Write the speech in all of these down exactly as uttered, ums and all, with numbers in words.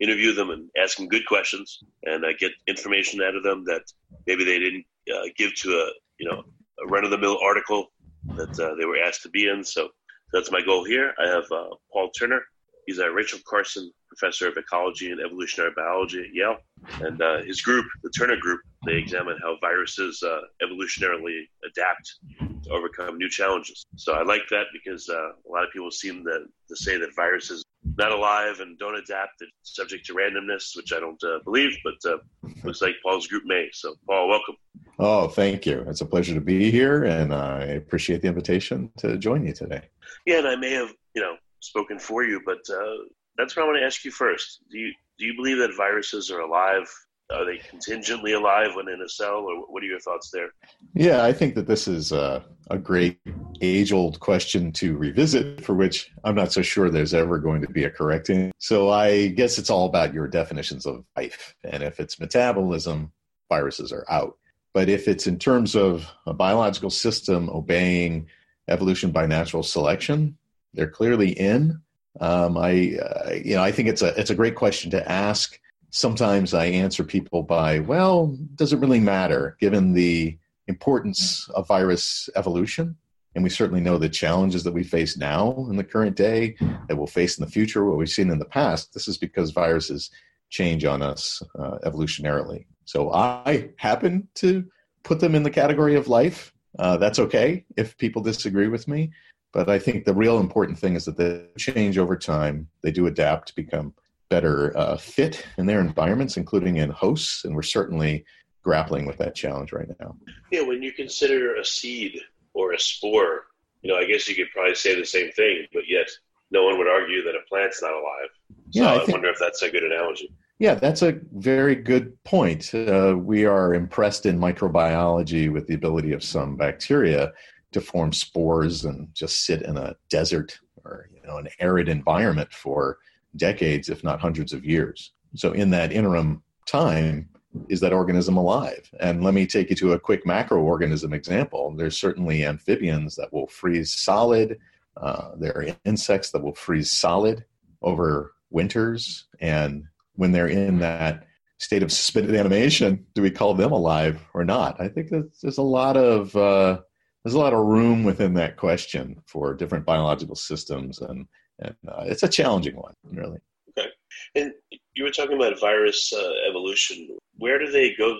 interview them and ask them good questions, and uh, get information out of them that maybe they didn't uh, give to a you know a run-of-the-mill article that uh, they were asked to be in. So that's my goal here. I have uh, Paul Turner. He's a Rachel Carson Professor of Ecology and Evolutionary Biology at Yale, and uh, his group, the Turner Group, they examine how viruses uh, evolutionarily adapt to overcome new challenges. So I like that because uh, a lot of people seem to, to say that viruses not alive and don't adapt, and subject to randomness, which I don't uh, believe, but uh, looks like Paul's group may. So, Paul, welcome. Oh, thank you. It's a pleasure to be here, and I appreciate the invitation to join you today. Yeah, and I may have, you know, spoken for you, but uh, that's what I want to ask you first. Do you do you believe that viruses are alive? Are they contingently alive when in a cell, or what are your thoughts there? Yeah, I think that this is a, a great age-old question to revisit, for which I'm not so sure there's ever going to be a correct answer. So I guess it's all about your definitions of life. And if it's metabolism, viruses are out. But if it's in terms of a biological system obeying evolution by natural selection, they're clearly in. Um, I, uh, you know, I think it's a it's a great question to ask. Sometimes I answer people by, well, does it really matter given the importance of virus evolution? And we certainly know the challenges that we face now in the current day, that we'll face in the future, what we've seen in the past. This is because viruses change on us uh, evolutionarily. So I happen to put them in the category of life. Uh, that's okay if people disagree with me. But I think the real important thing is that they change over time. They do adapt to become better uh, fit in their environments, including in hosts, and we're certainly grappling with that challenge right now. Yeah, when you consider a seed or a spore, you know, I guess you could probably say the same thing, but yet no one would argue that a plant's not alive. So yeah, I, I think, wonder if that's a good analogy. Yeah, that's a very good point. Uh, we are impressed in microbiology with the ability of some bacteria to form spores and just sit in a desert or, you know, an arid environment for decades, if not hundreds of years. So in that interim time, is that organism alive? And let me take you to a quick macroorganism example. There's certainly amphibians that will freeze solid. Uh, there are insects that will freeze solid over winters. And when they're in that state of suspended animation, do we call them alive or not? I think that there's a lot of uh, there's a lot of room within that question for different biological systems, and And uh, it's a challenging one, really. Okay. And you were talking about virus uh, evolution. Where do they go?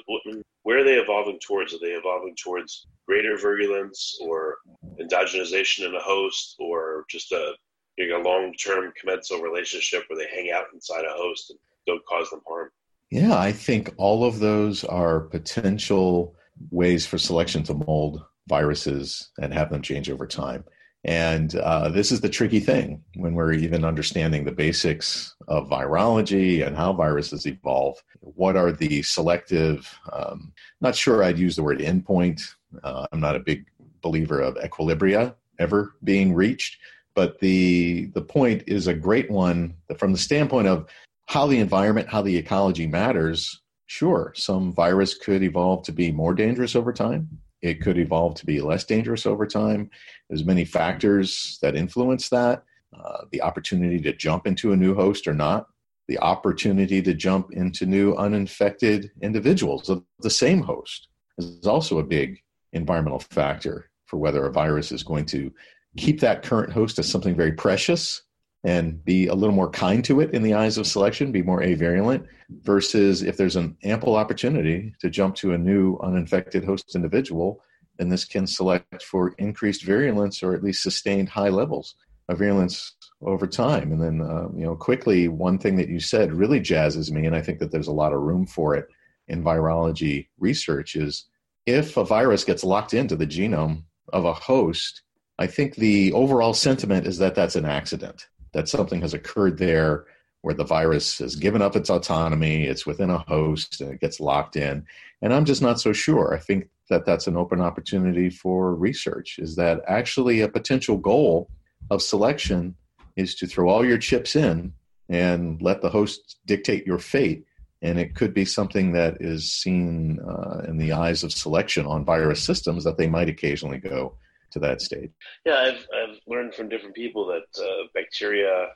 Where are they evolving towards? Are they evolving towards greater virulence or endogenization in a host, or just a, you know, a long-term commensal relationship where they hang out inside a host and don't cause them harm? Yeah, I think all of those are potential ways for selection to mold viruses and have them change over time. And uh, this is the tricky thing when we're even understanding the basics of virology and how viruses evolve. What are the selective, um, not sure I'd use the word endpoint. Uh, I'm not a big believer of equilibria ever being reached, but the the point is a great one from the standpoint of how the environment, how the ecology matters. Sure, some virus could evolve to be more dangerous over time. It could evolve to be less dangerous over time. There's many factors that influence that. Uh, the opportunity to jump into a new host or not. The opportunity to jump into new uninfected individuals of the same host is also a big environmental factor for whether a virus is going to keep that current host as something very precious and be a little more kind to it in the eyes of selection, be more avirulent, versus if there's an ample opportunity to jump to a new uninfected host individual, then this can select for increased virulence or at least sustained high levels of virulence over time. And then, uh, you know, quickly, one thing that you said really jazzes me, and I think that there's a lot of room for it in virology research, is if a virus gets locked into the genome of a host, I think the overall sentiment is that that's an accident, that something has occurred there where the virus has given up its autonomy, it's within a host, and it gets locked in. And I'm just not so sure. I think that that's an open opportunity for research, is that actually a potential goal of selection is to throw all your chips in and let the host dictate your fate. And it could be something that is seen uh, in the eyes of selection on virus systems, that they might occasionally go to that stage. Yeah, I've I've learned from different people that uh, bacteria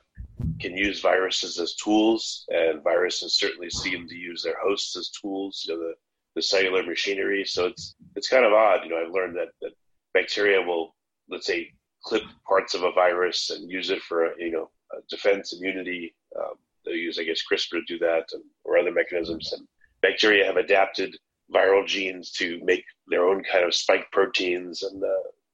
can use viruses as tools, and viruses certainly seem to use their hosts as tools, you know, the, the cellular machinery. So it's it's kind of odd. You know, I've learned that, that bacteria will, let's say, clip parts of a virus and use it for, you know, defense immunity. Um, They use, I guess, CRISPR to do that, and, or other mechanisms. And bacteria have adapted viral genes to make their own kind of spike proteins. And uh,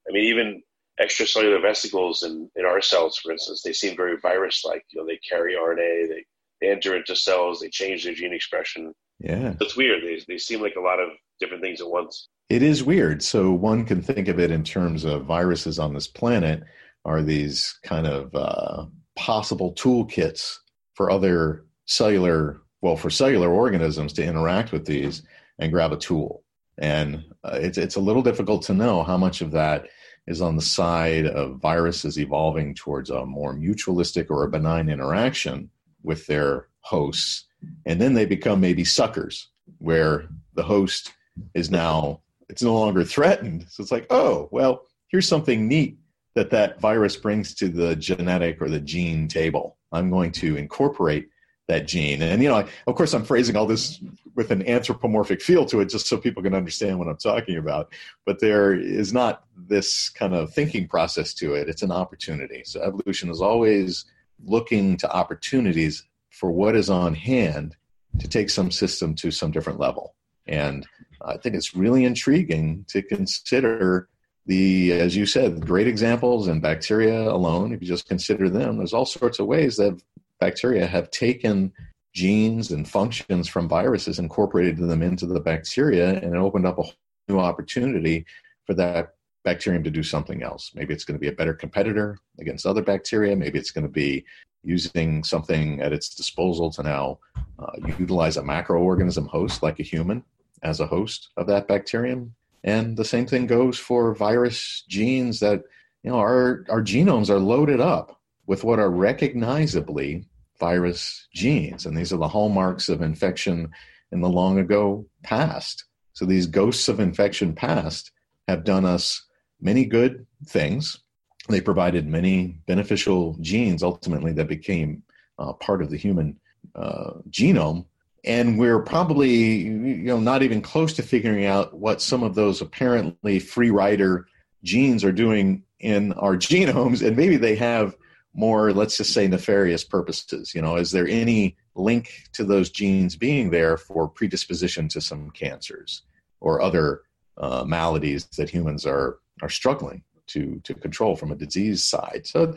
I mean, even extracellular vesicles in, in our cells, for instance, they seem very virus-like. You know, they carry R N A, they, they enter into cells, they change their gene expression. Yeah, that's weird. They they seem like a lot of different things at once. It is weird. So one can think of it in terms of viruses on this planet are these kind of uh, possible toolkits for other cellular, well, for cellular organisms to interact with these and grab a tool. And uh, it's it's a little difficult to know how much of that is on the side of viruses evolving towards a more mutualistic or a benign interaction with their hosts. And then they become maybe suckers, where the host is now, it's no longer threatened. So it's like, oh, well, here's something neat that that virus brings to the genetic or the gene table. I'm going to incorporate that gene. And, you know, I, of course, I'm phrasing all this with an anthropomorphic feel to it just so people can understand what I'm talking about. But there is not this kind of thinking process to it. It's an opportunity. So evolution is always looking to opportunities for what is on hand to take some system to some different level. And I think it's really intriguing to consider the, as you said, great examples in bacteria alone. If you just consider them, there's all sorts of ways that bacteria have taken genes and functions from viruses, incorporated them into the bacteria, and it opened up a whole new opportunity for that bacterium to do something else. Maybe it's going to be a better competitor against other bacteria. Maybe it's going to be using something at its disposal to now uh, utilize a macroorganism host like a human as a host of that bacterium. And the same thing goes for virus genes that, you know, our, our genomes are loaded up with what are recognizably virus genes. And these are the hallmarks of infection in the long ago past. So these ghosts of infection past have done us many good things. They provided many beneficial genes, ultimately, that became uh, part of the human uh, genome. And we're probably, you know, not even close to figuring out what some of those apparently free rider genes are doing in our genomes. And maybe they have more, let's just say, nefarious purposes. You know, is there any link to those genes being there for predisposition to some cancers or other uh, maladies that humans are are struggling to to control from a disease side? So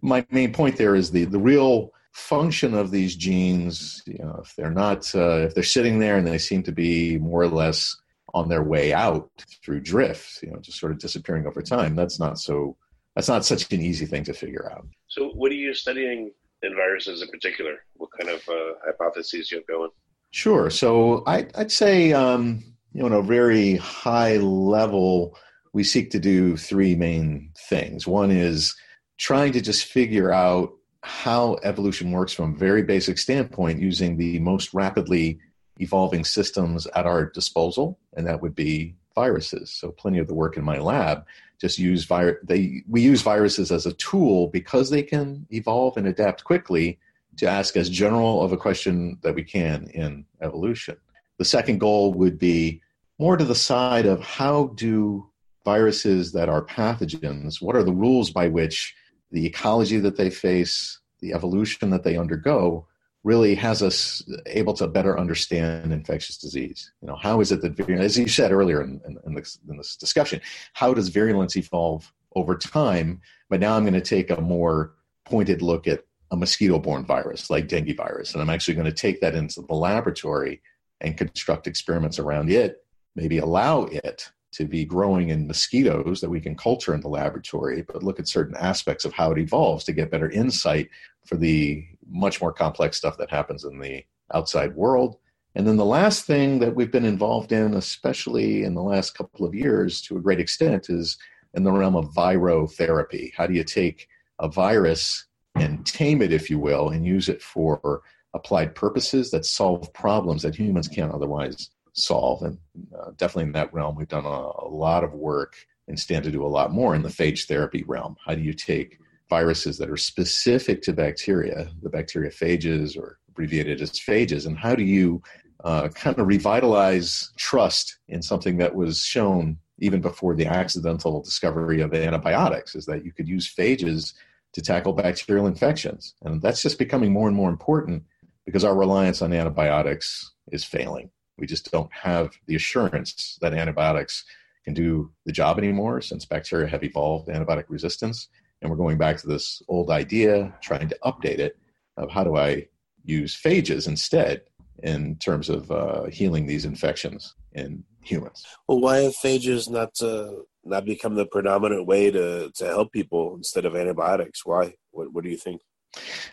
my main point there is the the real function of these genes, you know, if they're not, uh, if they're sitting there and they seem to be more or less on their way out through drift, you know, just sort of disappearing over time, that's not so, that's not such an easy thing to figure out. So what are you studying in viruses in particular? What kind of uh, hypotheses you have going? Sure. So I, I'd say, um, you know, on a very high level, we seek to do three main things. One is trying to just figure out how evolution works from a very basic standpoint using the most rapidly evolving systems at our disposal, and that would be viruses. So plenty of the work in my lab just use vir- they we use viruses as a tool because they can evolve and adapt quickly to ask as general of a question that we can in evolution. The second goal would be more to the side of how do viruses that are pathogens, what are the rules by which the ecology that they face, the evolution that they undergo, really has us able to better understand infectious disease. You know, how is it that, as you said earlier in, in, in, this, in this discussion, how does virulence evolve over time? But now I'm going to take a more pointed look at a mosquito-borne virus like dengue virus. And I'm actually going to take that into the laboratory and construct experiments around it, maybe allow it to be growing in mosquitoes that we can culture in the laboratory, but look at certain aspects of how it evolves to get better insight for the much more complex stuff that happens in the outside world. And then the last thing that we've been involved in, especially in the last couple of years to a great extent, is in the realm of virotherapy. How do you take a virus and tame it, if you will, and use it for applied purposes that solve problems that humans can't otherwise solve? And uh, definitely in that realm, we've done a, a lot of work and stand to do a lot more in the phage therapy realm. How do you take viruses that are specific to bacteria, the bacteriophages, or abbreviated as phages, and how do you uh, kind of revitalize trust in something that was shown even before the accidental discovery of antibiotics, is that you could use phages to tackle bacterial infections. And that's just becoming more and more important because our reliance on antibiotics is failing. We just don't have the assurance that antibiotics can do the job anymore since bacteria have evolved antibiotic resistance. And we're going back to this old idea, trying to update it, of how do I use phages instead in terms of uh, healing these infections in humans. Well, why have phages not uh, not become the predominant way to, to help people instead of antibiotics? Why? What, what do you think?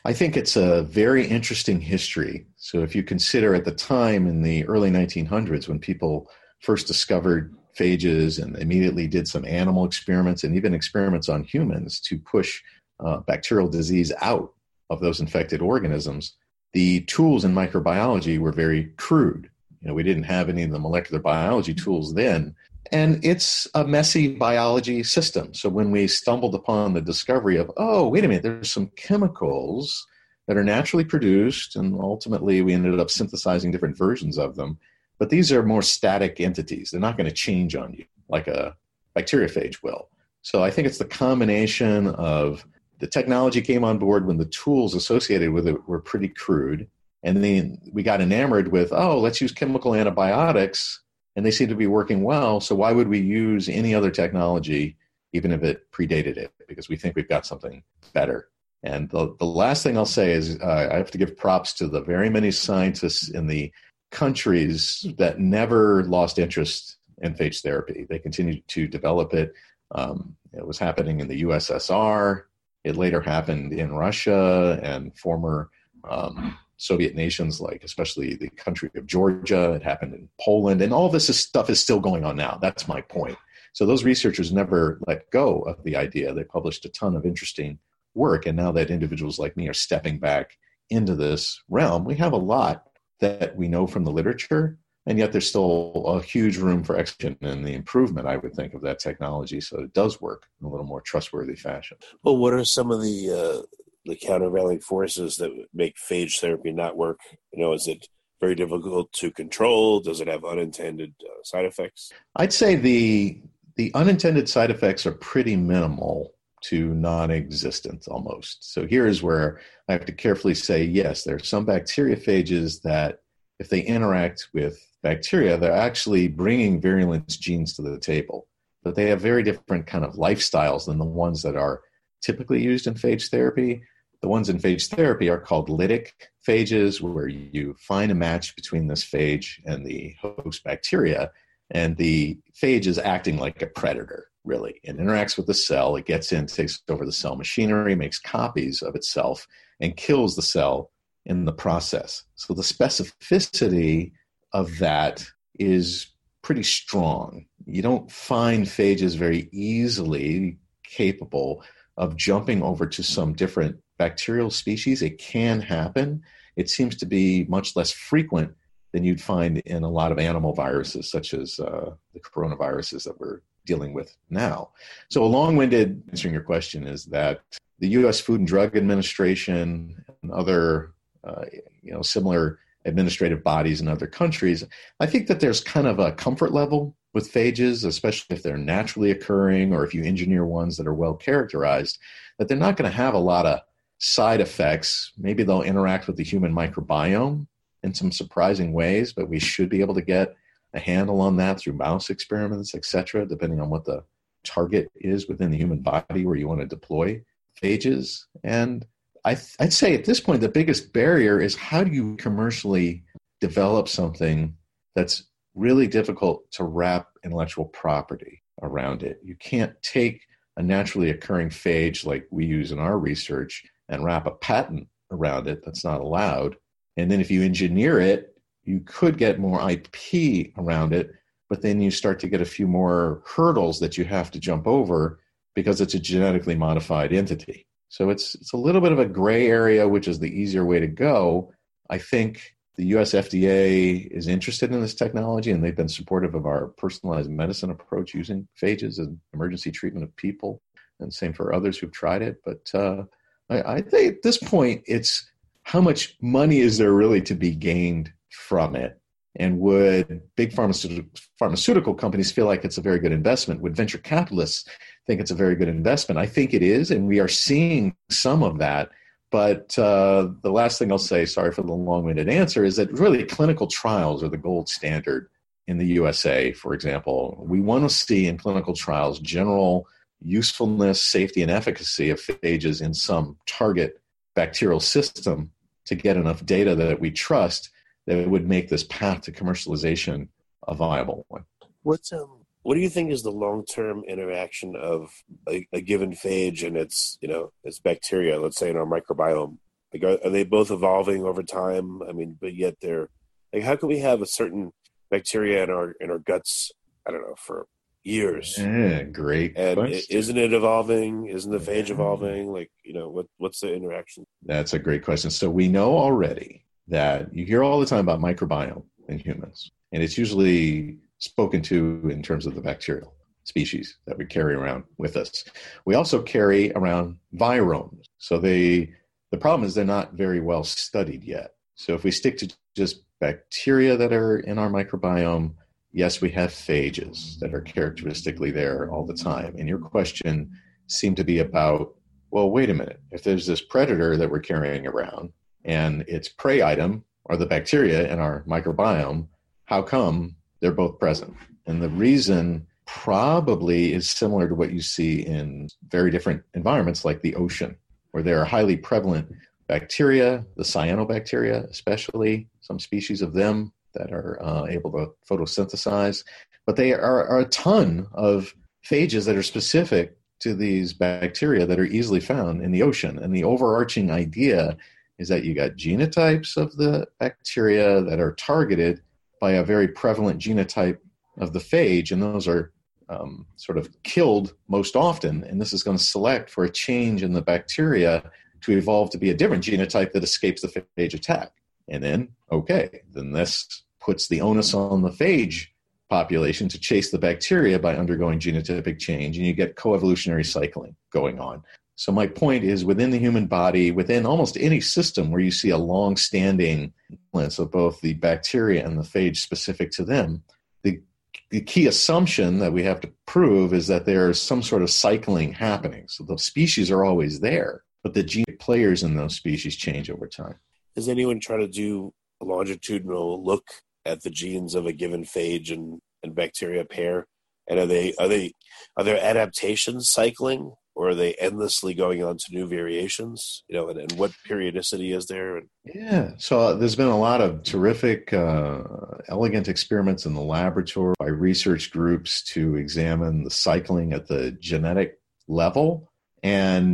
I think it's a very interesting history. So if you consider at the time in the early nineteen hundreds when people first discovered phages and immediately did some animal experiments and even experiments on humans to push uh, bacterial disease out of those infected organisms, the tools in microbiology were very crude. You know, we didn't have any of the molecular biology tools then, and it's a messy biology system. So when we stumbled upon the discovery of, oh, wait a minute, there's some chemicals that are naturally produced, and ultimately we ended up synthesizing different versions of them, but these are more static entities. They're not going to change on you like a bacteriophage will. So I think it's the combination of the technology came on board when the tools associated with it were pretty crude. And then we got enamored with, oh, let's use chemical antibiotics, and they seem to be working well. So why would we use any other technology, even if it predated it? Because we think we've got something better. And the, the last thing I'll say is uh, I have to give props to the very many scientists in the countries that never lost interest in phage therapy. They continued to develop it. Um, it was happening in the U S S R. It later happened in Russia and former um, Soviet nations, like especially the country of Georgia. It happened in Poland. And all this is stuff is still going on now. That's my point. So those researchers never let go of the idea. They published a ton of interesting work. And now that individuals like me are stepping back into this realm, we have a lot that we know from the literature. And yet there's still a huge room for action and the improvement, I would think, of that technology so it does work in a little more trustworthy fashion. Well, what are some of the uh, the countervailing forces that make phage therapy not work? You know, is it very difficult to control? Does it have unintended uh, side effects? I'd say the the unintended side effects are pretty minimal to non-existent almost. So here is where I have to carefully say, yes, there are some bacteriophages that, if they interact with bacteria, they're actually bringing virulence genes to the table, but they have very different kind of lifestyles than the ones that are typically used in phage therapy. The ones in phage therapy are called lytic phages, where you find a match between this phage and the host bacteria, and the phage is acting like a predator, really. It interacts with the cell, it gets in, takes over the cell machinery, makes copies of itself, and kills the cell in the process. So the specificity of that is pretty strong. You don't find phages very easily capable of jumping over to some different bacterial species. It can happen. It seems to be much less frequent than you'd find in a lot of animal viruses, such as uh, the coronaviruses that we're dealing with now. So a long-winded answering your question is that the U S Food and Drug Administration and other uh, you know, similar administrative bodies in other countries, I think that there's kind of a comfort level with phages, especially if they're naturally occurring or if you engineer ones that are well characterized, that they're not going to have a lot of side effects. Maybe they'll interact with the human microbiome in some surprising ways, but we should be able to get a handle on that through mouse experiments, et cetera, depending on what the target is within the human body where you want to deploy phages. And I th- I'd say at this point, the biggest barrier is how do you commercially develop something that's really difficult to wrap intellectual property around it? You can't take a naturally occurring phage like we use in our research and wrap a patent around it. That's not allowed. And then if you engineer it, you could get more I P around it, but then you start to get a few more hurdles that you have to jump over because it's a genetically modified entity. So it's it's a little bit of a gray area, which is the easier way to go. I think the U S F D A is interested in this technology, and they've been supportive of our personalized medicine approach using phages as emergency treatment of people, and same for others who've tried it. But uh, I, I think at this point, it's how much money is there really to be gained from it? And would big pharmaceutical, pharmaceutical companies feel like it's a very good investment? Would venture capitalists think it's a very good investment? I think it is, and we are seeing some of that. But uh, the last thing I'll say, sorry for the long-winded answer, is that really clinical trials are the gold standard in the U S A, for example. We want to see in clinical trials general usefulness, safety, and efficacy of phages in some target bacterial system to get enough data that we trust that would make this path to commercialization a viable one. What's um, what do you think is the long-term interaction of a, a given phage and its, you know, its bacteria, let's say in our microbiome? Like, are, are they both evolving over time? I mean, but yet they're like, how can we have a certain bacteria in our in our guts? I don't know, for years. Yeah, great. And it, isn't it evolving? Isn't the phage evolving? Like, you know, what what's the interaction? That's a great question. So we know already that you hear all the time about microbiome in humans, and it's usually spoken to in terms of the bacterial species that we carry around with us. We also carry around viromes. So they, the problem is they're not very well studied yet. So if we stick to just bacteria that are in our microbiome, yes, we have phages that are characteristically there all the time. And your question seemed to be about, well, wait a minute, if there's this predator that we're carrying around, and its prey item are the bacteria in our microbiome, how come they're both present? And the reason probably is similar to what you see in very different environments like the ocean, where there are highly prevalent bacteria, the cyanobacteria especially, some species of them that are uh, able to photosynthesize. But they are, are a ton of phages that are specific to these bacteria that are easily found in the ocean. And the overarching idea is that you got genotypes of the bacteria that are targeted by a very prevalent genotype of the phage, and those are um, sort of killed most often, and this is going to select for a change in the bacteria to evolve to be a different genotype that escapes the phage attack. And then, okay, then this puts the onus on the phage population to chase the bacteria by undergoing genotypic change, and you get coevolutionary cycling going on. So my point is, within the human body, within almost any system where you see a long-standing influence of both the bacteria and the phage specific to them, the, the key assumption that we have to prove is that there is some sort of cycling happening. So the species are always there, but the gene players in those species change over time. Does anyone try to do a longitudinal look at the genes of a given phage and, and bacteria pair? And are they are they are there adaptations cycling? Or are they endlessly going on to new variations? You know, and, and what periodicity is there? Yeah, so uh, there's been a lot of terrific, uh, elegant experiments in the laboratory by research groups to examine the cycling at the genetic level. And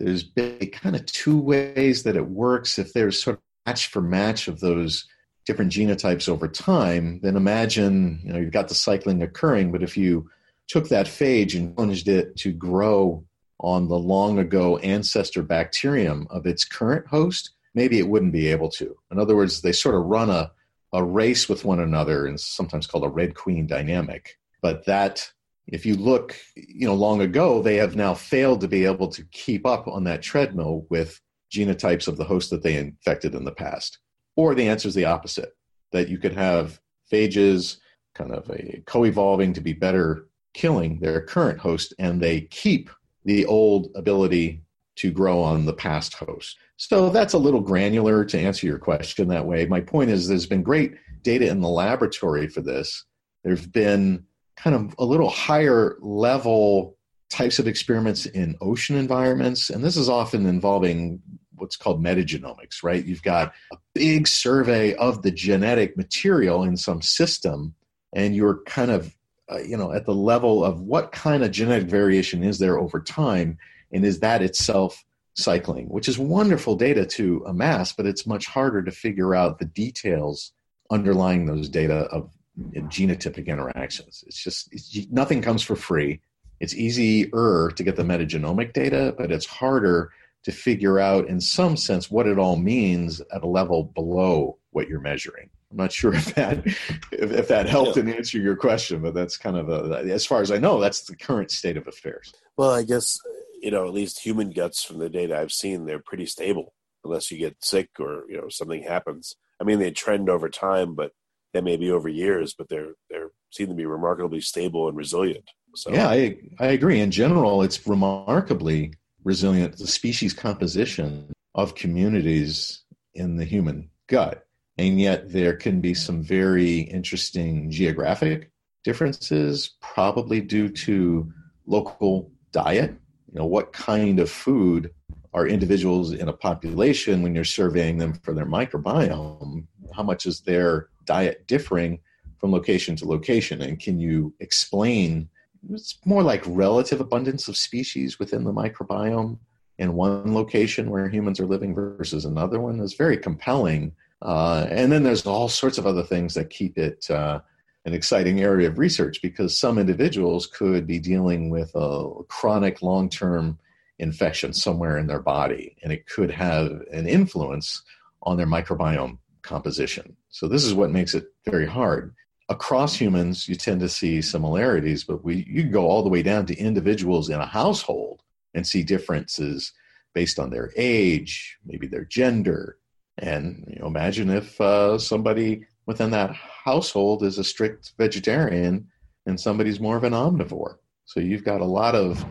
there's been kind of two ways that it works. If there's sort of match for match of those different genotypes over time, then imagine, you know, you've got the cycling occurring, but if you took that phage and plunged it to grow on the long ago ancestor bacterium of its current host, maybe it wouldn't be able to. In other words, they sort of run a, a race with one another, and sometimes called a Red Queen dynamic. But that, if you look, you know, long ago, they have now failed to be able to keep up on that treadmill with genotypes of the host that they infected in the past. Or the answer is the opposite, that you could have phages kind of a co-evolving to be better killing their current host, and they keep the old ability to grow on the past host. So that's a little granular to answer your question that way. My point is there's been great data in the laboratory for this. There's been kind of a little higher level types of experiments in ocean environments. And this is often involving what's called metagenomics, right? You've got a big survey of the genetic material in some system, and you're kind of, uh, you know, at the level of what kind of genetic variation is there over time, and is that itself cycling, which is wonderful data to amass, but it's much harder to figure out the details underlying those data of genotypic interactions. It's just, it's, nothing comes for free. It's easier to get the metagenomic data, but it's harder to figure out, in some sense, what it all means at a level below what you're measuring. I'm not sure if that if, if that helped yeah. in answering your question, but that's kind of, a, as far as I know, that's the current state of affairs. Well, I guess, you know, at least human guts, from the data I've seen, they're pretty stable, unless you get sick or, you know, something happens. I mean, they trend over time, but that may be over years, but they're they're seem to be remarkably stable and resilient. So. Yeah, I, I agree. In general, it's remarkably resilient, the species composition of communities in the human gut. And yet there can be some very interesting geographic differences, probably due to local diet. You know, what kind of food are individuals in a population, when you're surveying them for their microbiome, how much is their diet differing from location to location? And can you explain, it's more like relative abundance of species within the microbiome in one location where humans are living versus another one? That's very compelling. Uh, and then there's all sorts of other things that keep it uh, an exciting area of research, because some individuals could be dealing with a chronic long-term infection somewhere in their body, and it could have an influence on their microbiome composition. So this is what makes it very hard. Across humans, you tend to see similarities, but we you can go all the way down to individuals in a household and see differences based on their age, maybe their gender. And you know, imagine if uh, somebody within that household is a strict vegetarian and somebody's more of an omnivore. So you've got a lot of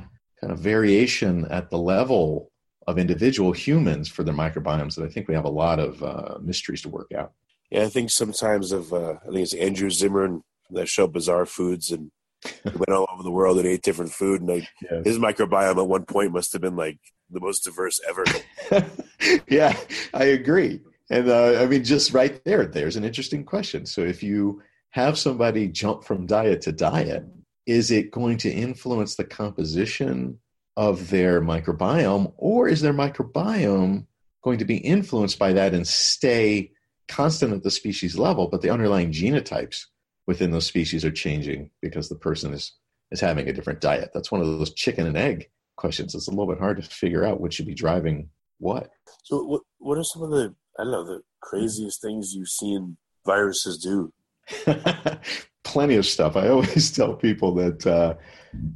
kind of variation at the level of individual humans for their microbiomes that I think we have a lot of uh, mysteries to work out. Yeah, I think sometimes of, uh, I think it's Andrew Zimmern from that show Bizarre Foods, and he went all over the world and ate different food, and like yes. his microbiome at one point must have been like the most diverse ever. Yeah, I agree. And uh, I mean, just right there, there's an interesting question. So if you have somebody jump from diet to diet, is it going to influence the composition of their microbiome, or is their microbiome going to be influenced by that and stay constant at the species level, but the underlying genotypes within those species are changing because the person is, is having a different diet? That's one of those chicken and egg questions. It's a little bit hard to figure out what should be driving what. So what, what are some of the, I don't know, the craziest things you've seen viruses do? Plenty of stuff. I always tell people that uh,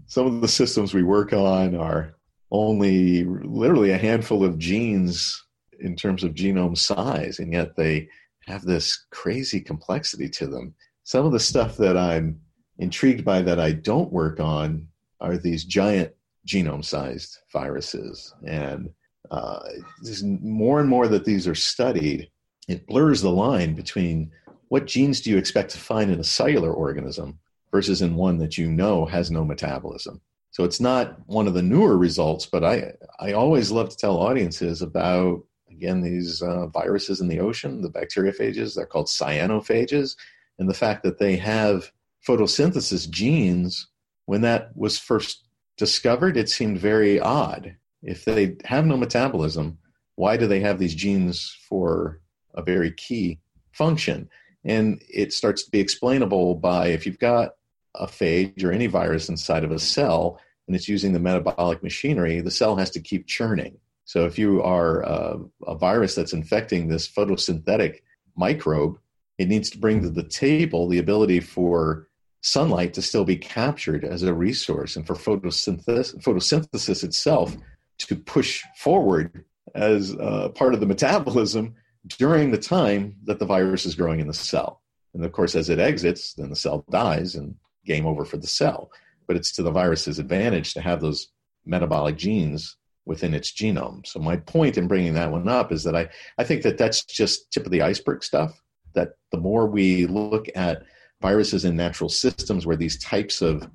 some of the systems we work on are only literally a handful of genes in terms of genome size, and yet they have this crazy complexity to them. Some of the stuff that I'm intrigued by that I don't work on are these giant genome-sized viruses. And uh, there's more and more that these are studied. It blurs the line between what genes do you expect to find in a cellular organism versus in one that you know has no metabolism. So it's not one of the newer results, but I, I always love to tell audiences about, again, these uh, viruses in the ocean, the bacteriophages. They're called cyanophages. And the fact that they have photosynthesis genes, when that was first discovered, it seemed very odd. If they have no metabolism, why do they have these genes for a very key function? And it starts to be explainable by, if you've got a phage or any virus inside of a cell and it's using the metabolic machinery, the cell has to keep churning. So if you are a, a virus that's infecting this photosynthetic microbe, it needs to bring to the table the ability for sunlight to still be captured as a resource and for photosynthesis, photosynthesis itself to push forward as uh, part of the metabolism during the time that the virus is growing in the cell. And of course, as it exits, then the cell dies and game over for the cell. But it's to the virus's advantage to have those metabolic genes within its genome. So my point in bringing that one up is that I, I think that that's just tip of the iceberg stuff, that the more we look at viruses in natural systems where these types of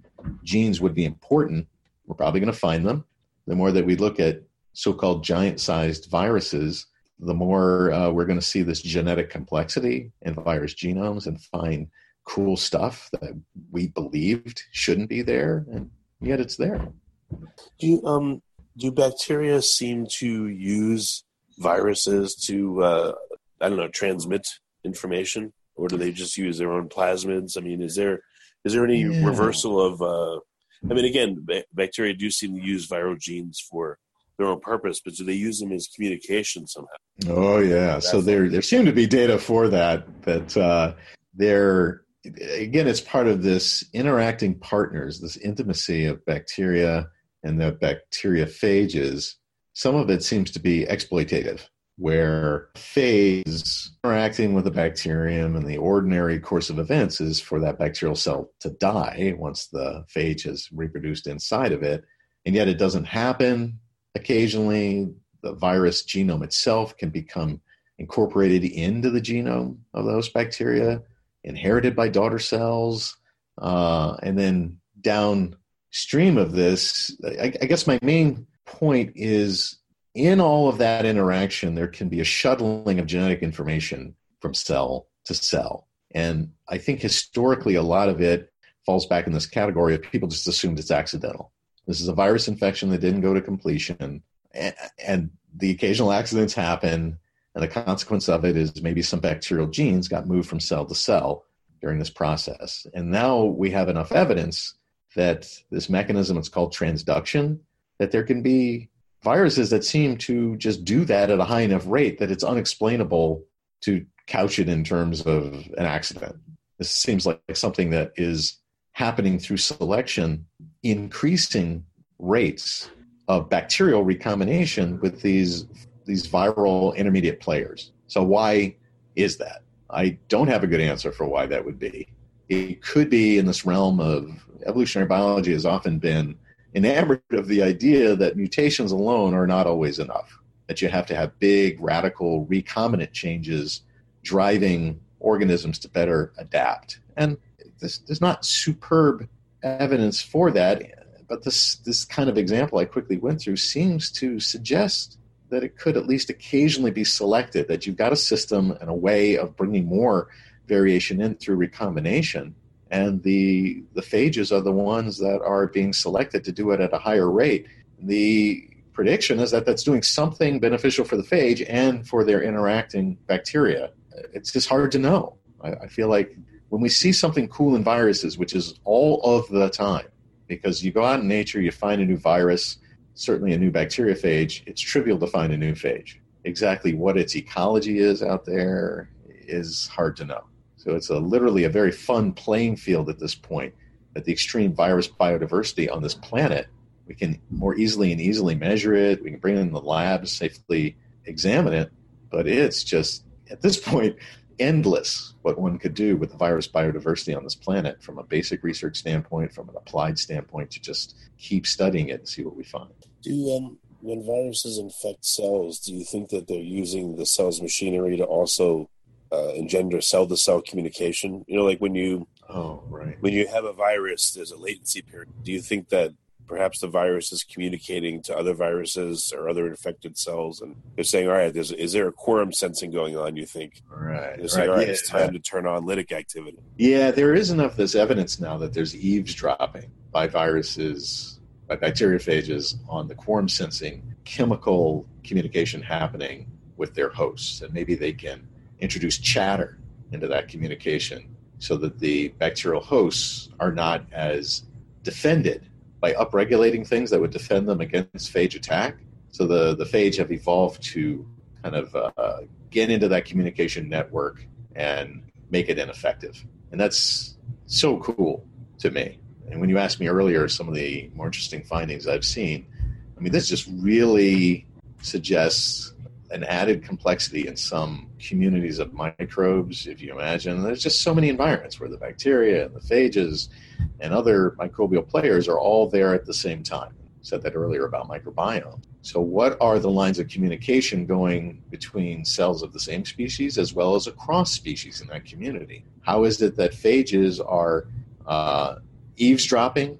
genes would be important, we're probably going to find them. The more that we look at so-called giant-sized viruses, the more uh, we're going to see this genetic complexity in virus genomes and find cool stuff that we believed shouldn't be there, and yet it's there. Do you, um do bacteria seem to use viruses to uh, I don't know transmit information, or do they just use their own plasmids? I mean, is there is there any yeah. reversal of? Uh, I mean, again, b- bacteria do seem to use viral genes for their own purpose, but do they use them as communication somehow? Oh yeah, That's so there there seem to be data for that. That uh, they're again, it's part of this interacting partners, this intimacy of bacteria and the bacteriophages. Some of it seems to be exploitative, where phage interacting with the bacterium and the ordinary course of events is for that bacterial cell to die once the phage has reproduced inside of it, and yet it doesn't happen. Occasionally, the virus genome itself can become incorporated into the genome of the host bacteria, inherited by daughter cells, uh, and then downstream of this, I, I guess my main point is, in all of that interaction, there can be a shuttling of genetic information from cell to cell. And I think historically, a lot of it falls back in this category of people just assumed it's accidental. This is a virus infection that didn't go to completion, and, and the occasional accidents happen, and the consequence of it is maybe some bacterial genes got moved from cell to cell during this process. And now we have enough evidence that this mechanism, it's called transduction, that there can be viruses that seem to just do that at a high enough rate that it's unexplainable to couch it in terms of an accident. This seems like something that is happening through selection, increasing rates of bacterial recombination with these these viral intermediate players. So why is that? I don't have a good answer for why that would be. It could be in this realm of evolutionary biology has often been enamored of the idea that mutations alone are not always enough, that you have to have big, radical, recombinant changes driving organisms to better adapt. And this, there's not superb evidence for that, but this, this kind of example I quickly went through seems to suggest that it could at least occasionally be selected, that you've got a system and a way of bringing more variation in through recombination. And the the phages are the ones that are being selected to do it at a higher rate. The prediction is that that's doing something beneficial for the phage and for their interacting bacteria. It's just hard to know. I, I feel like when we see something cool in viruses, which is all of the time, because you go out in nature, you find a new virus, certainly a new bacteriophage, it's trivial to find a new phage. Exactly what its ecology is out there is hard to know. So it's a, literally a very fun playing field at this point, that the extreme virus biodiversity on this planet, we can more easily and easily measure it. We can bring it in the lab, safely examine it. But it's just, at this point, endless what one could do with the virus biodiversity on this planet from a basic research standpoint, from an applied standpoint, to just keep studying it and see what we find. Do um, when viruses infect cells, do you think that they're using the cell's machinery to also Uh, engender cell-to-cell communication? You know, like when you oh, right. when you have a virus, there's a latency period. Do you think that perhaps the virus is communicating to other viruses or other infected cells, and they're saying, all right, there's, is there a quorum sensing going on, you think? Right. They're saying, right. all right, yeah, it's time yeah. to turn on lytic activity. Yeah, there is enough of this evidence now that there's eavesdropping by viruses, by bacteriophages, on the quorum sensing chemical communication happening with their hosts, and maybe they can introduce chatter into that communication so that the bacterial hosts are not as defended by upregulating things that would defend them against phage attack. So the, the phage have evolved to kind of uh, get into that communication network and make it ineffective. And that's so cool to me. And when you asked me earlier some of the more interesting findings I've seen, I mean, this just really suggests an added complexity in some communities of microbes, if you imagine. There's just so many environments where the bacteria and the phages and other microbial players are all there at the same time. I said that earlier about microbiome. So what are the lines of communication going between cells of the same species as well as across species in that community? How is it that phages are uh, eavesdropping?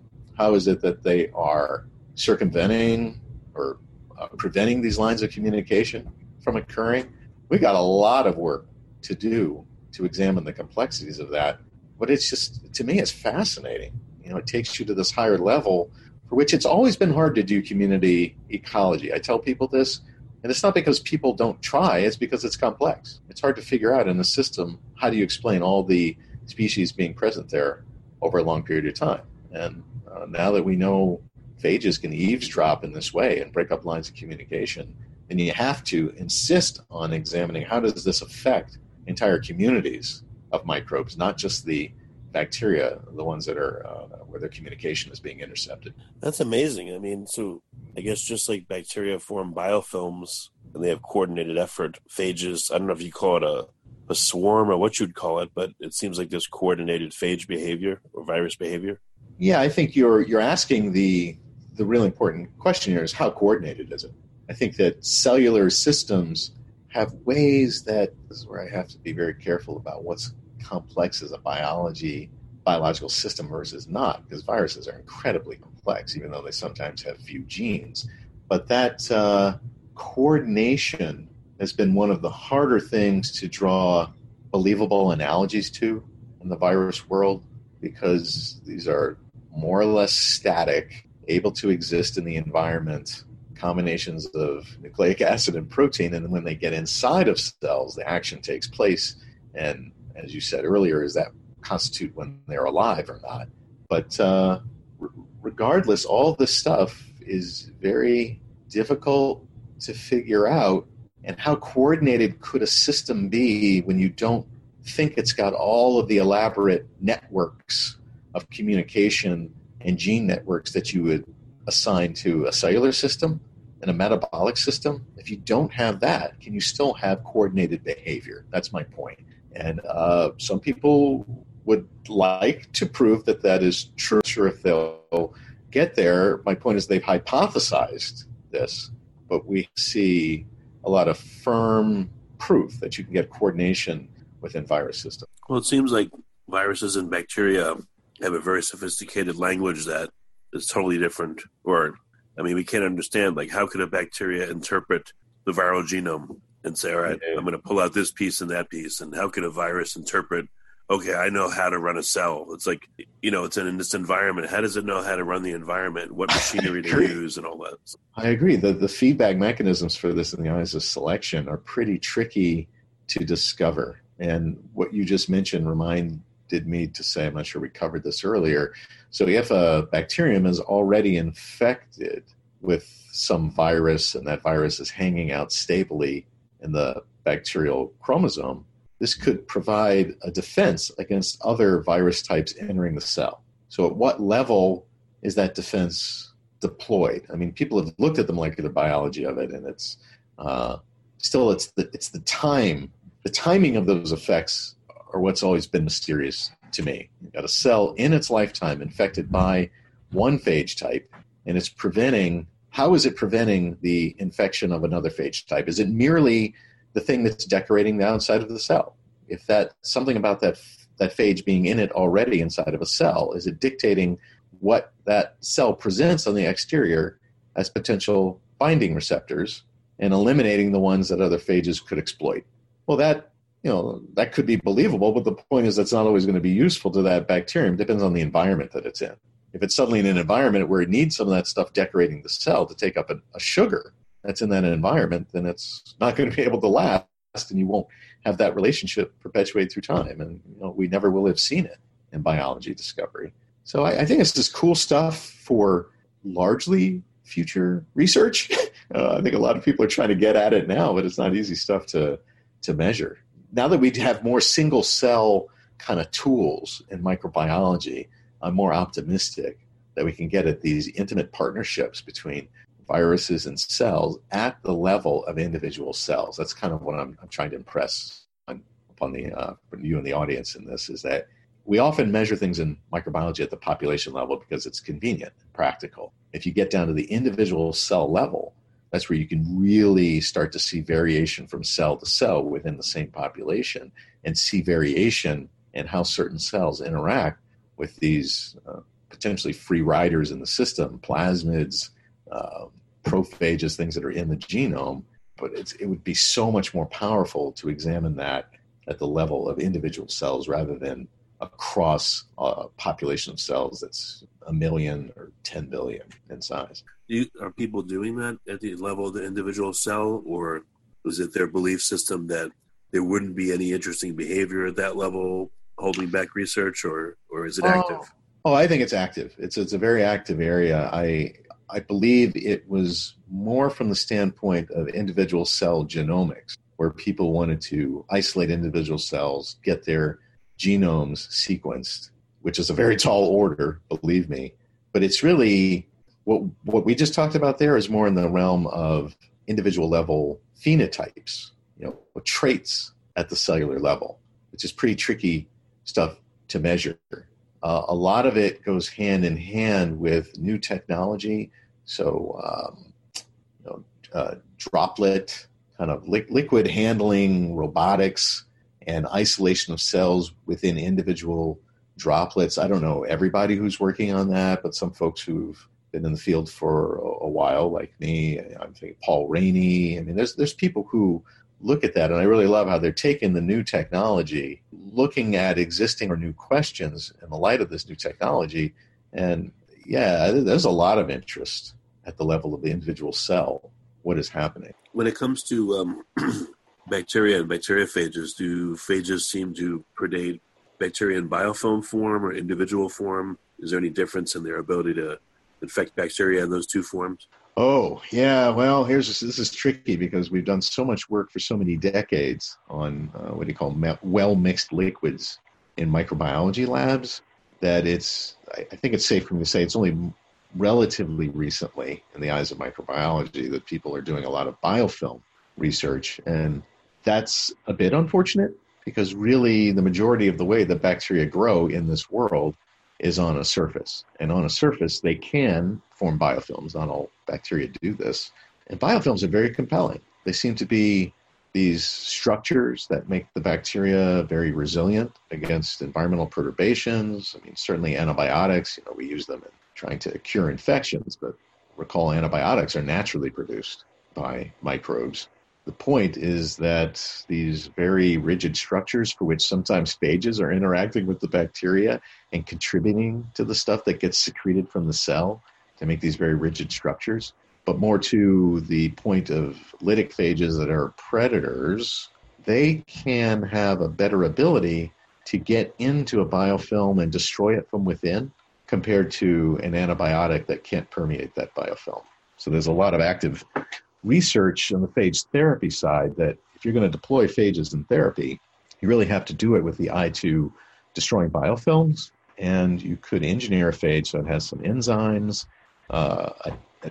How is it that they are circumventing or uh, preventing these lines of communication from occurring. We got a lot of work to do to examine the complexities of that. But it's just, to me, it's fascinating. You know, it takes you to this higher level for which it's always been hard to do community ecology. I tell people this, and it's not because people don't try, it's because it's complex. It's hard to figure out in a system, how do you explain all the species being present there over a long period of time? And uh, now that we know phages can eavesdrop in this way and break up lines of communication, then you have to insist on examining how does this affect entire communities of microbes, not just the bacteria, the ones that are uh, where their communication is being intercepted. That's amazing. I mean, so I guess just like bacteria form biofilms and they have coordinated effort, phages, I don't know if you call it a, a swarm or what you'd call it, but it seems like there's coordinated phage behavior or virus behavior. Yeah, I think you're you're asking the the really important question here is how coordinated is it? I think that cellular systems have ways that, this is where I have to be very careful about what's complex as a biology, biological system versus not, because viruses are incredibly complex, even though they sometimes have few genes. But that uh, coordination has been one of the harder things to draw believable analogies to in the virus world, because these are more or less static, able to exist in the environment, combinations of nucleic acid and protein. And when they get inside of cells, the action takes place. And as you said earlier, is that constitute when they're alive or not? But uh, r- regardless, all this stuff is very difficult to figure out. And how coordinated could a system be when you don't think it's got all of the elaborate networks of communication and gene networks that you would assign to a cellular system and a metabolic system? If you don't have that, can you still have coordinated behavior? That's my point. And uh, some people would like to prove that that is true. Sure, if they'll get there. My point is they've hypothesized this, but we see a lot of firm proof that you can get coordination within virus systems. Well, it seems like viruses and bacteria have a very sophisticated language that is totally different. Or, I mean, we can't understand, like, how could a bacteria interpret the viral genome and say, all right, I'm going to pull out this piece and that piece. And how could a virus interpret, okay, I know how to run a cell. It's like, you know, it's in this environment. How does it know how to run the environment? What machinery to use and all that? I agree. The, the feedback mechanisms for this in the eyes of selection are pretty tricky to discover. And what you just mentioned reminded me to say, I'm not sure we covered this earlier. So if a bacterium is already infected with some virus and that virus is hanging out stably in the bacterial chromosome, this could provide a defense against other virus types entering the cell. So at what level is that defense deployed? I mean, people have looked at the molecular biology of it, and it's uh, still, it's the, it's the time, the timing of those effects are what's always been mysterious to me. You've got a cell in its lifetime infected by one phage type, and it's preventing How is it preventing the infection of another phage type? Is it merely the thing that's decorating the outside of the cell? If that something about that that phage being in it already inside of a cell, is it dictating what that cell presents on the exterior as potential binding receptors and eliminating the ones that other phages could exploit? Well, that you know that could be believable, but the point is that's not always going to be useful to that bacterium. It depends on the environment that it's in. If it's suddenly in an environment where it needs some of that stuff decorating the cell to take up a, a sugar that's in that environment, then it's not going to be able to last, and you won't have that relationship perpetuate through time. And you know, we never will have seen it in biology discovery. So I, I think it's just cool stuff for largely future research. uh, I think a lot of people are trying to get at it now, but it's not easy stuff to, to measure. Now that we have more single cell kind of tools in microbiology, I'm more optimistic that we can get at these intimate partnerships between viruses and cells at the level of individual cells. That's kind of what I'm, I'm trying to impress on, upon the uh, you and the audience in this, is that we often measure things in microbiology at the population level because it's convenient and practical. If you get down to the individual cell level, that's where you can really start to see variation from cell to cell within the same population and see variation in how certain cells interact with these uh, potentially free riders in the system, plasmids, uh, prophages, things that are in the genome, but it's, it would be so much more powerful to examine that at the level of individual cells rather than across a population of cells that's a million or ten billion in size. Do you, are people doing that at the level of the individual cell, or was it their belief system that there wouldn't be any interesting behavior at that level holding back research, or, or is it active? Oh. Oh, I think it's active. It's it's a very active area. I I believe it was more from the standpoint of individual cell genomics, where people wanted to isolate individual cells, get their genomes sequenced, which is a very tall order, believe me. But it's really, what what we just talked about there is more in the realm of individual level phenotypes, you know, or traits at the cellular level, which is pretty tricky stuff to measure. Uh, a lot of it goes hand in hand with new technology. So, um, you know, uh, droplet kind of li- liquid handling robotics and isolation of cells within individual droplets. I don't know everybody who's working on that, but some folks who've been in the field for a, a while, like me, I'm thinking Paul Rainey. I mean, there's there's people who look at that, and I really love how they're taking the new technology, looking at existing or new questions in the light of this new technology. And yeah, there's a lot of interest at the level of the individual cell, what is happening. When it comes to um, bacteria and bacteriophages, do phages seem to predate bacteria in biofilm form or individual form? Is there any difference in their ability to infect bacteria in those two forms? Oh, yeah. Well, here's this is tricky because we've done so much work for so many decades on uh, what do you call well-mixed liquids in microbiology labs that it's, I think it's safe for me to say it's only relatively recently in the eyes of microbiology that people are doing a lot of biofilm research. And that's a bit unfortunate because really the majority of the way that bacteria grow in this world is on a surface. And on a surface, they can form biofilms. Not all bacteria do this. And biofilms are very compelling. They seem to be these structures that make the bacteria very resilient against environmental perturbations. I mean, certainly antibiotics, you know, we use them in trying to cure infections, but recall antibiotics are naturally produced by microbes. The point is that these very rigid structures for which sometimes phages are interacting with the bacteria and contributing to the stuff that gets secreted from the cell to make these very rigid structures, but more to the point of lytic phages that are predators, they can have a better ability to get into a biofilm and destroy it from within compared to an antibiotic that can't permeate that biofilm. So there's a lot of active research on the phage therapy side that if you're going to deploy phages in therapy, you really have to do it with the eye to destroying biofilms. And you could engineer a phage that has some enzymes uh,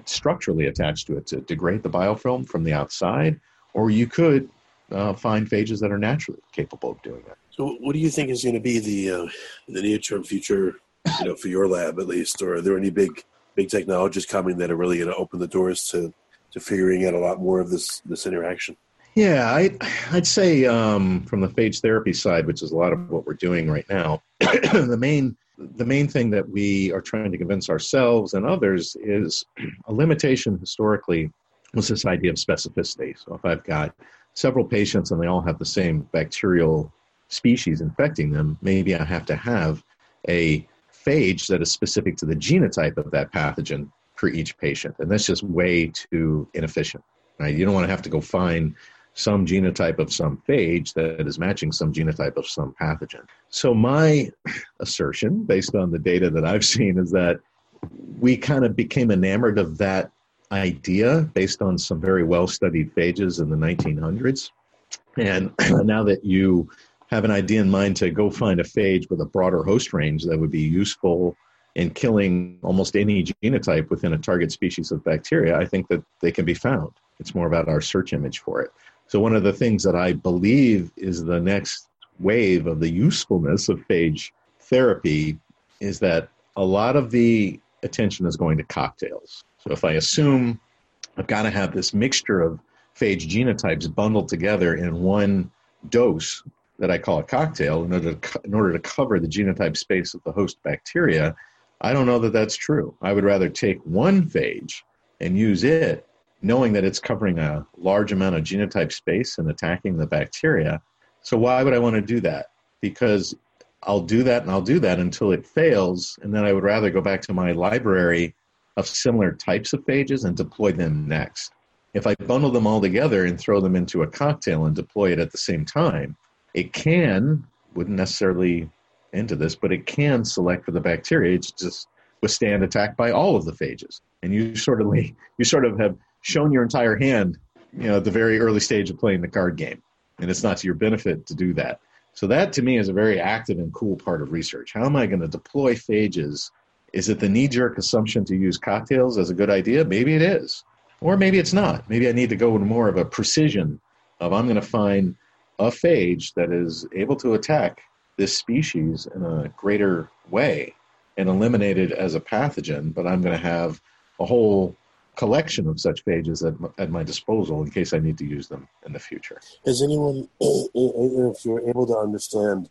structurally attached to it to degrade the biofilm from the outside, or you could uh, find phages that are naturally capable of doing that. So what do you think is going to be the uh, the near-term future, you know, for your lab at least, or are there any big big technologies coming that are really going to open the doors to to figuring out a lot more of this this interaction? Yeah, I, I'd say um, from the phage therapy side, which is a lot of what we're doing right now, the main the main thing that we are trying to convince ourselves and others is a limitation historically was this idea of specificity. So if I've got several patients and they all have the same bacterial species infecting them, maybe I have to have a phage that is specific to the genotype of that pathogen for each patient. And that's just way too inefficient, right? You don't want to have to go find some genotype of some phage that is matching some genotype of some pathogen. So my assertion, based on the data that I've seen, is that we kind of became enamored of that idea based on some very well-studied phages in the nineteen hundreds. And now that you have an idea in mind to go find a phage with a broader host range that would be useful in killing almost any genotype within a target species of bacteria, I think that they can be found. It's more about our search image for it. So one of the things that I believe is the next wave of the usefulness of phage therapy is that a lot of the attention is going to cocktails. So if I assume I've got to have this mixture of phage genotypes bundled together in one dose that I call a cocktail in order to, in order to cover the genotype space of the host bacteria, I don't know that that's true. I would rather take one phage and use it, knowing that it's covering a large amount of genotype space and attacking the bacteria. So why would I want to do that? Because I'll do that and I'll do that until it fails, and then I would rather go back to my library of similar types of phages and deploy them next. If I bundle them all together and throw them into a cocktail and deploy it at the same time, it can, wouldn't necessarily into this, but it can select for the bacteria to just withstand attack by all of the phages. And you sort of you sort of have shown your entire hand, you know, at the very early stage of playing the card game. And it's not to your benefit to do that. So that to me is a very active and cool part of research. How am I going to deploy phages? Is it the knee-jerk assumption to use cocktails as a good idea? Maybe it is. Or maybe it's not. Maybe I need to go into more of a precision of I'm going to find a phage that is able to attack this species in a greater way and eliminate it as a pathogen, but I'm going to have a whole collection of such phages at, at my disposal in case I need to use them in the future. Has anyone, if you're able to understand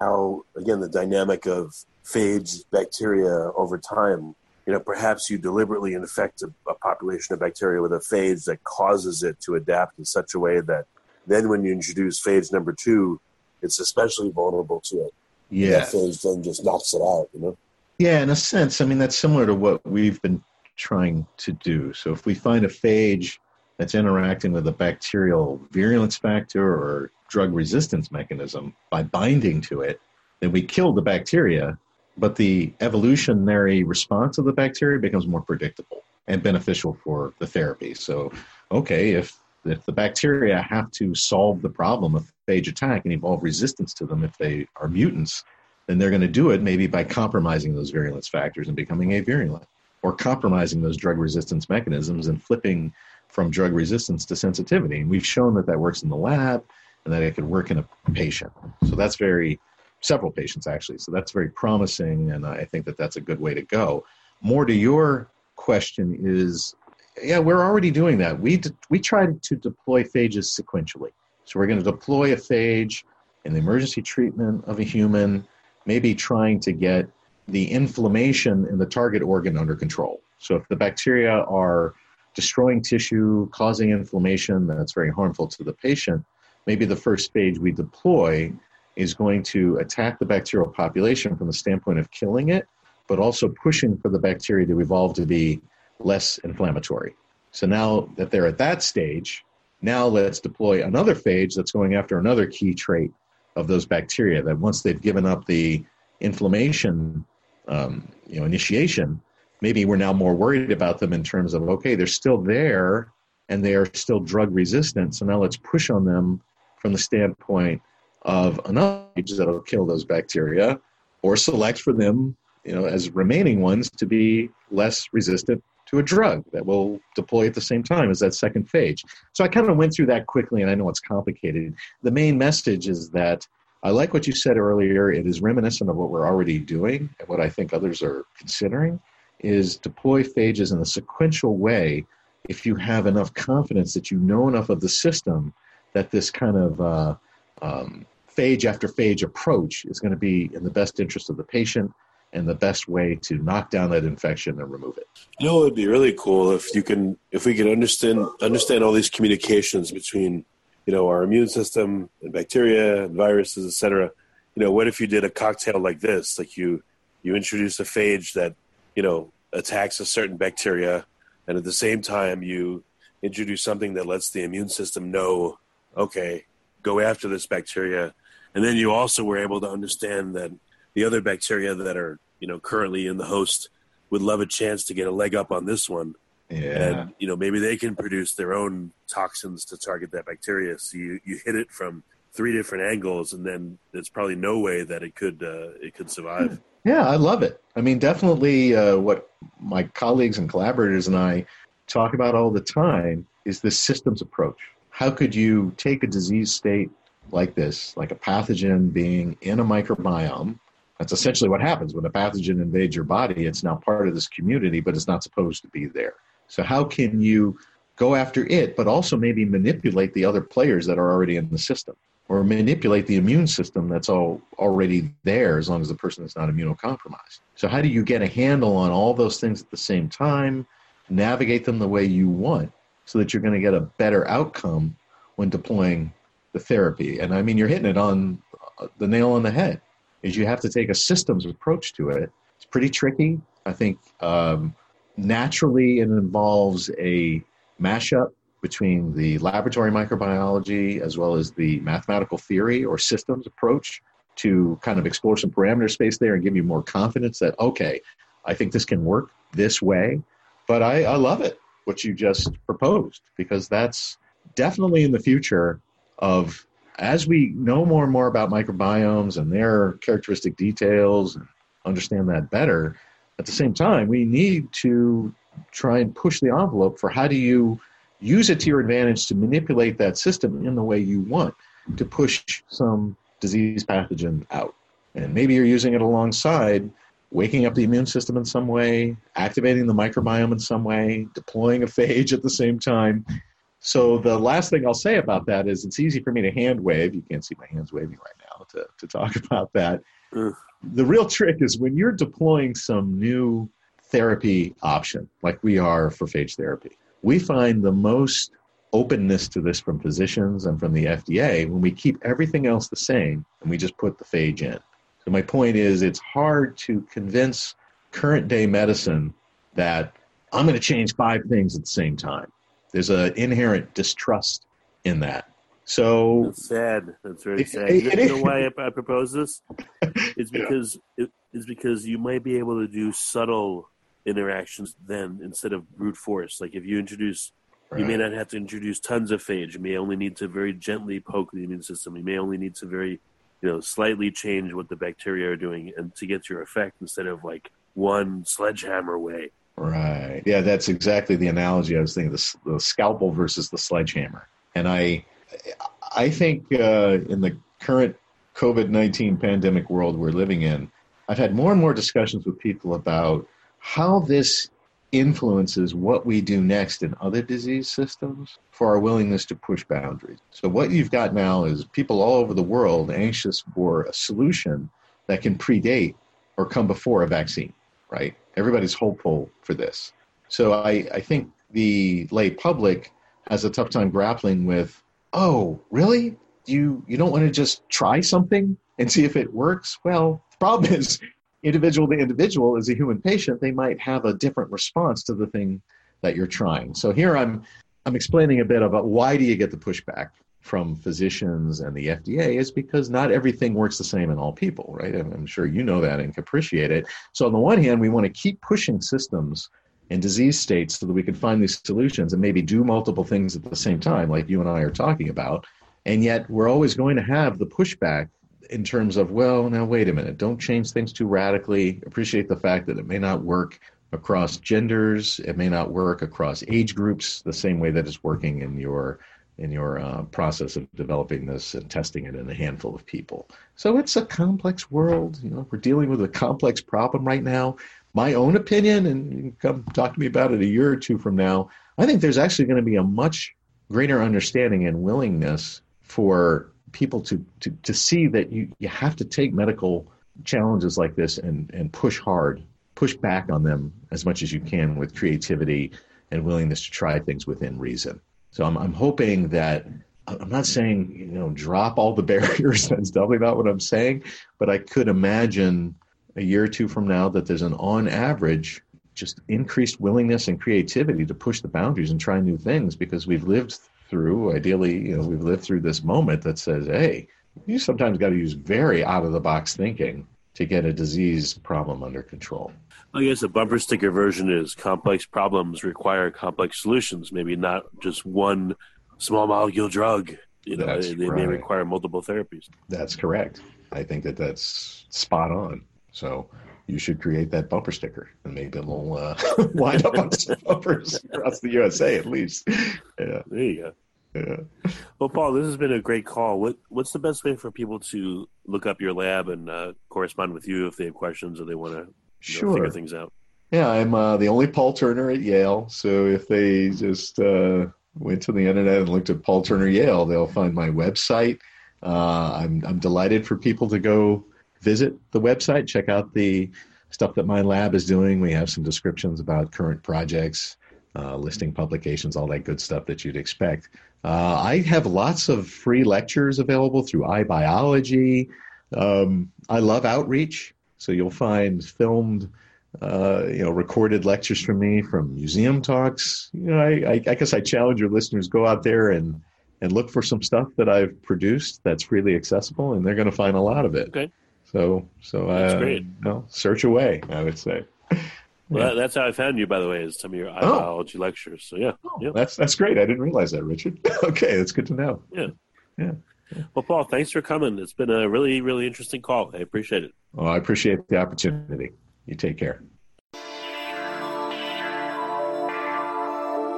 how, again, the dynamic of phage bacteria over time, you know, perhaps you deliberately infect a, a population of bacteria with a phage that causes it to adapt in such a way that then when you introduce phage number two, it's especially vulnerable to it. Yeah. That phage then just knocks it out, you know? Yeah, in a sense. I mean, that's similar to what we've been trying to do. So if we find a phage that's interacting with a bacterial virulence factor or drug resistance mechanism by binding to it, then we kill the bacteria, but the evolutionary response of the bacteria becomes more predictable and beneficial for the therapy. So, okay, if if the bacteria have to solve the problem of phage attack and evolve resistance to them if they are mutants, then they're going to do it maybe by compromising those virulence factors and becoming avirulent, or compromising those drug resistance mechanisms and flipping from drug resistance to sensitivity. And we've shown that that works in the lab and that it could work in a patient. So that's very, several patients actually. So that's very promising. And I think that that's a good way to go. More to your question is, yeah, we're already doing that. We de- we tried to deploy phages sequentially. So we're going to deploy a phage in the emergency treatment of a human, maybe trying to get the inflammation in the target organ under control. So if the bacteria are destroying tissue, causing inflammation that's very harmful to the patient, maybe the first phage we deploy is going to attack the bacterial population from the standpoint of killing it, but also pushing for the bacteria to evolve to be less inflammatory. So now that they're at that stage, now let's deploy another phage that's going after another key trait of those bacteria that once they've given up the inflammation um, you know, initiation, maybe we're now more worried about them in terms of, okay, they're still there and they are still drug resistant. So now let's push on them from the standpoint of another phage that'll kill those bacteria or select for them, you know, as remaining ones to be less resistant to a drug that will deploy at the same time as that second phage. So I kind of went through that quickly, and I know it's complicated. The main message is that I like what you said earlier. It is reminiscent of what we're already doing and what I think others are considering is deploy phages in a sequential way if you have enough confidence that you know enough of the system that this kind of uh, um, phage after phage approach is going to be in the best interest of the patient and the best way to knock down that infection and remove it. You know, it would be really cool if you can, if we could understand understand all these communications between, you know, our immune system and bacteria and viruses, et cetera. You know, what if you did a cocktail like this? Like you, you introduce a phage that, you know, attacks a certain bacteria, and at the same time you introduce something that lets the immune system know, okay, go after this bacteria, and then you also were able to understand that the other bacteria that are, you know, currently in the host would love a chance to get a leg up on this one. Yeah. And, you know, maybe they can produce their own toxins to target that bacteria. So you, you hit it from three different angles, and then there's probably no way that it could uh, it could survive. Yeah, I love it. I mean, definitely uh, what my colleagues and collaborators and I talk about all the time is the systems approach. How could you take a disease state like this, like a pathogen being in a microbiome? That's essentially what happens when a pathogen invades your body. It's now part of this community, but it's not supposed to be there. So how can you go after it, but also maybe manipulate the other players that are already in the system, or manipulate the immune system that's all already there as long as the person is not immunocompromised? So how do you get a handle on all those things at the same time? navigate them the way you want so that you're going to get a better outcome when deploying the therapy. And I mean, you're hitting it on the nail on the head, is you have to take a systems approach to it. It's pretty tricky. I think um, naturally it involves a mashup between the laboratory microbiology as well as the mathematical theory or systems approach to kind of explore some parameter space there and give you more confidence that, okay, I think this can work this way. But I, I love it, what you just proposed, because that's definitely in the future of, as we know more and more about microbiomes and their characteristic details and understand that better, at the same time, we need to try and push the envelope for how do you use it to your advantage to manipulate that system in the way you want to push some disease pathogen out. And maybe you're using it alongside waking up the immune system in some way, activating the microbiome in some way, deploying a phage at the same time. So the last thing I'll say about that is it's easy for me to hand wave. You can't see my hands waving right now to, to talk about that. Ugh. The real trick is when you're deploying some new therapy option, like we are for phage therapy, we find the most openness to this from physicians and from the F D A when we keep everything else the same and we just put the phage in. So my point is, it's hard to convince current day medicine that I'm going to change five things at the same time. There's an inherent distrust in that. So that's sad. That's very sad. You know why I, I propose this? It's because yeah. it, it's because you might be able to do subtle interactions then instead of brute force. Like if you introduce, right. you may not have to introduce tons of phage. You may only need to very gently poke the immune system. You may only need to very, you know, slightly change what the bacteria are doing and to get your effect instead of like one sledgehammer way. Right. Yeah, that's exactly the analogy I was thinking, the, the scalpel versus the sledgehammer. And I I think uh, in the current covid nineteen pandemic world we're living in, I've had more and more discussions with people about how this influences what we do next in other disease systems for our willingness to push boundaries. So what you've got now is people all over the world anxious for a solution that can predate or come before a vaccine, right? Everybody's hopeful for this. So I, I think the lay public has a tough time grappling with, oh, really? You you don't want to just try something and see if it works? Well, the problem is individual to individual as a human patient, they might have a different response to the thing that you're trying. So here I'm I'm explaining a bit about why do you get the pushback from physicians and the F D A is because not everything works the same in all people, right? I'm sure you know that and can appreciate it. So on the one hand, we want to keep pushing systems and disease states so that we can find these solutions and maybe do multiple things at the same time, like you and I are talking about. And yet we're always going to have the pushback in terms of, well, now wait a minute, don't change things too radically. Appreciate the fact that it may not work across genders. It may not work across age groups the same way that it's working in your in your uh, process of developing this and testing it in a handful of people. So it's a complex world. You know, we're dealing with a complex problem right now. My own opinion, and you can come talk to me about it a year or two from now, I think there's actually going to be a much greater understanding and willingness for people to to, to see that you, you have to take medical challenges like this and, and push hard, push back on them as much as you can with creativity and willingness to try things within reason. So I'm I'm hoping that, I'm not saying, you know, drop all the barriers. That's definitely not what I'm saying. But I could imagine a year or two from now that there's an, on average, just increased willingness and creativity to push the boundaries and try new things because we've lived through, ideally, you know, we've lived through this moment that says, hey, you sometimes got to use very out-of-the-box thinking to get a disease problem under control. I guess a bumper sticker version is complex problems require complex solutions, maybe not just one small molecule drug. You know, that's they, right. They may require multiple therapies. That's correct. I think that that's spot on. So you should create that bumper sticker and maybe it'll uh, line up on some bumpers across the U S A at least. Yeah, there you go. Yeah. Well, Paul, this has been a great call. What What's the best way for people to look up your lab and uh, correspond with you if they have questions or they want to, you know, sure. figure things out? Yeah, I'm uh, the only Paul Turner at Yale. So if they just uh, went to the internet and looked at Paul Turner Yale, they'll find my website. Uh, I'm I'm delighted for people to go visit the website, check out the stuff that my lab is doing. We have some descriptions about current projects. uh, listing publications, all that good stuff that you'd expect. Uh, I have lots of free lectures available through iBiology. Um, I love outreach, so you'll find filmed, uh, you know, recorded lectures from me, from museum talks. You know, I, I, I guess I challenge your listeners, go out there and, and look for some stuff that I've produced that's freely accessible, and they're going to find a lot of it. Okay. So, so uh, that's great. You know, search away, I would say. Well, yeah. That's how I found you, by the way, is some of your biology oh. lectures. So, yeah. Oh, yeah. That's that's great. I didn't realize that, Richard. Okay, that's good to know. Yeah. yeah. Yeah. Well, Paul, thanks for coming. It's been a really, really interesting call. I appreciate it. Oh, I appreciate the opportunity. You take care.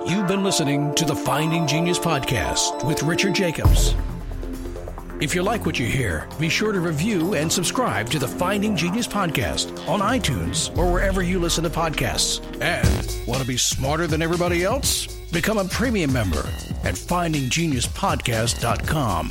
You've been listening to the Finding Genius Podcast with Richard Jacobs. If you like what you hear, be sure to review and subscribe to the Finding Genius Podcast on iTunes or wherever you listen to podcasts. And want to be smarter than everybody else? Become a premium member at finding genius podcast dot com.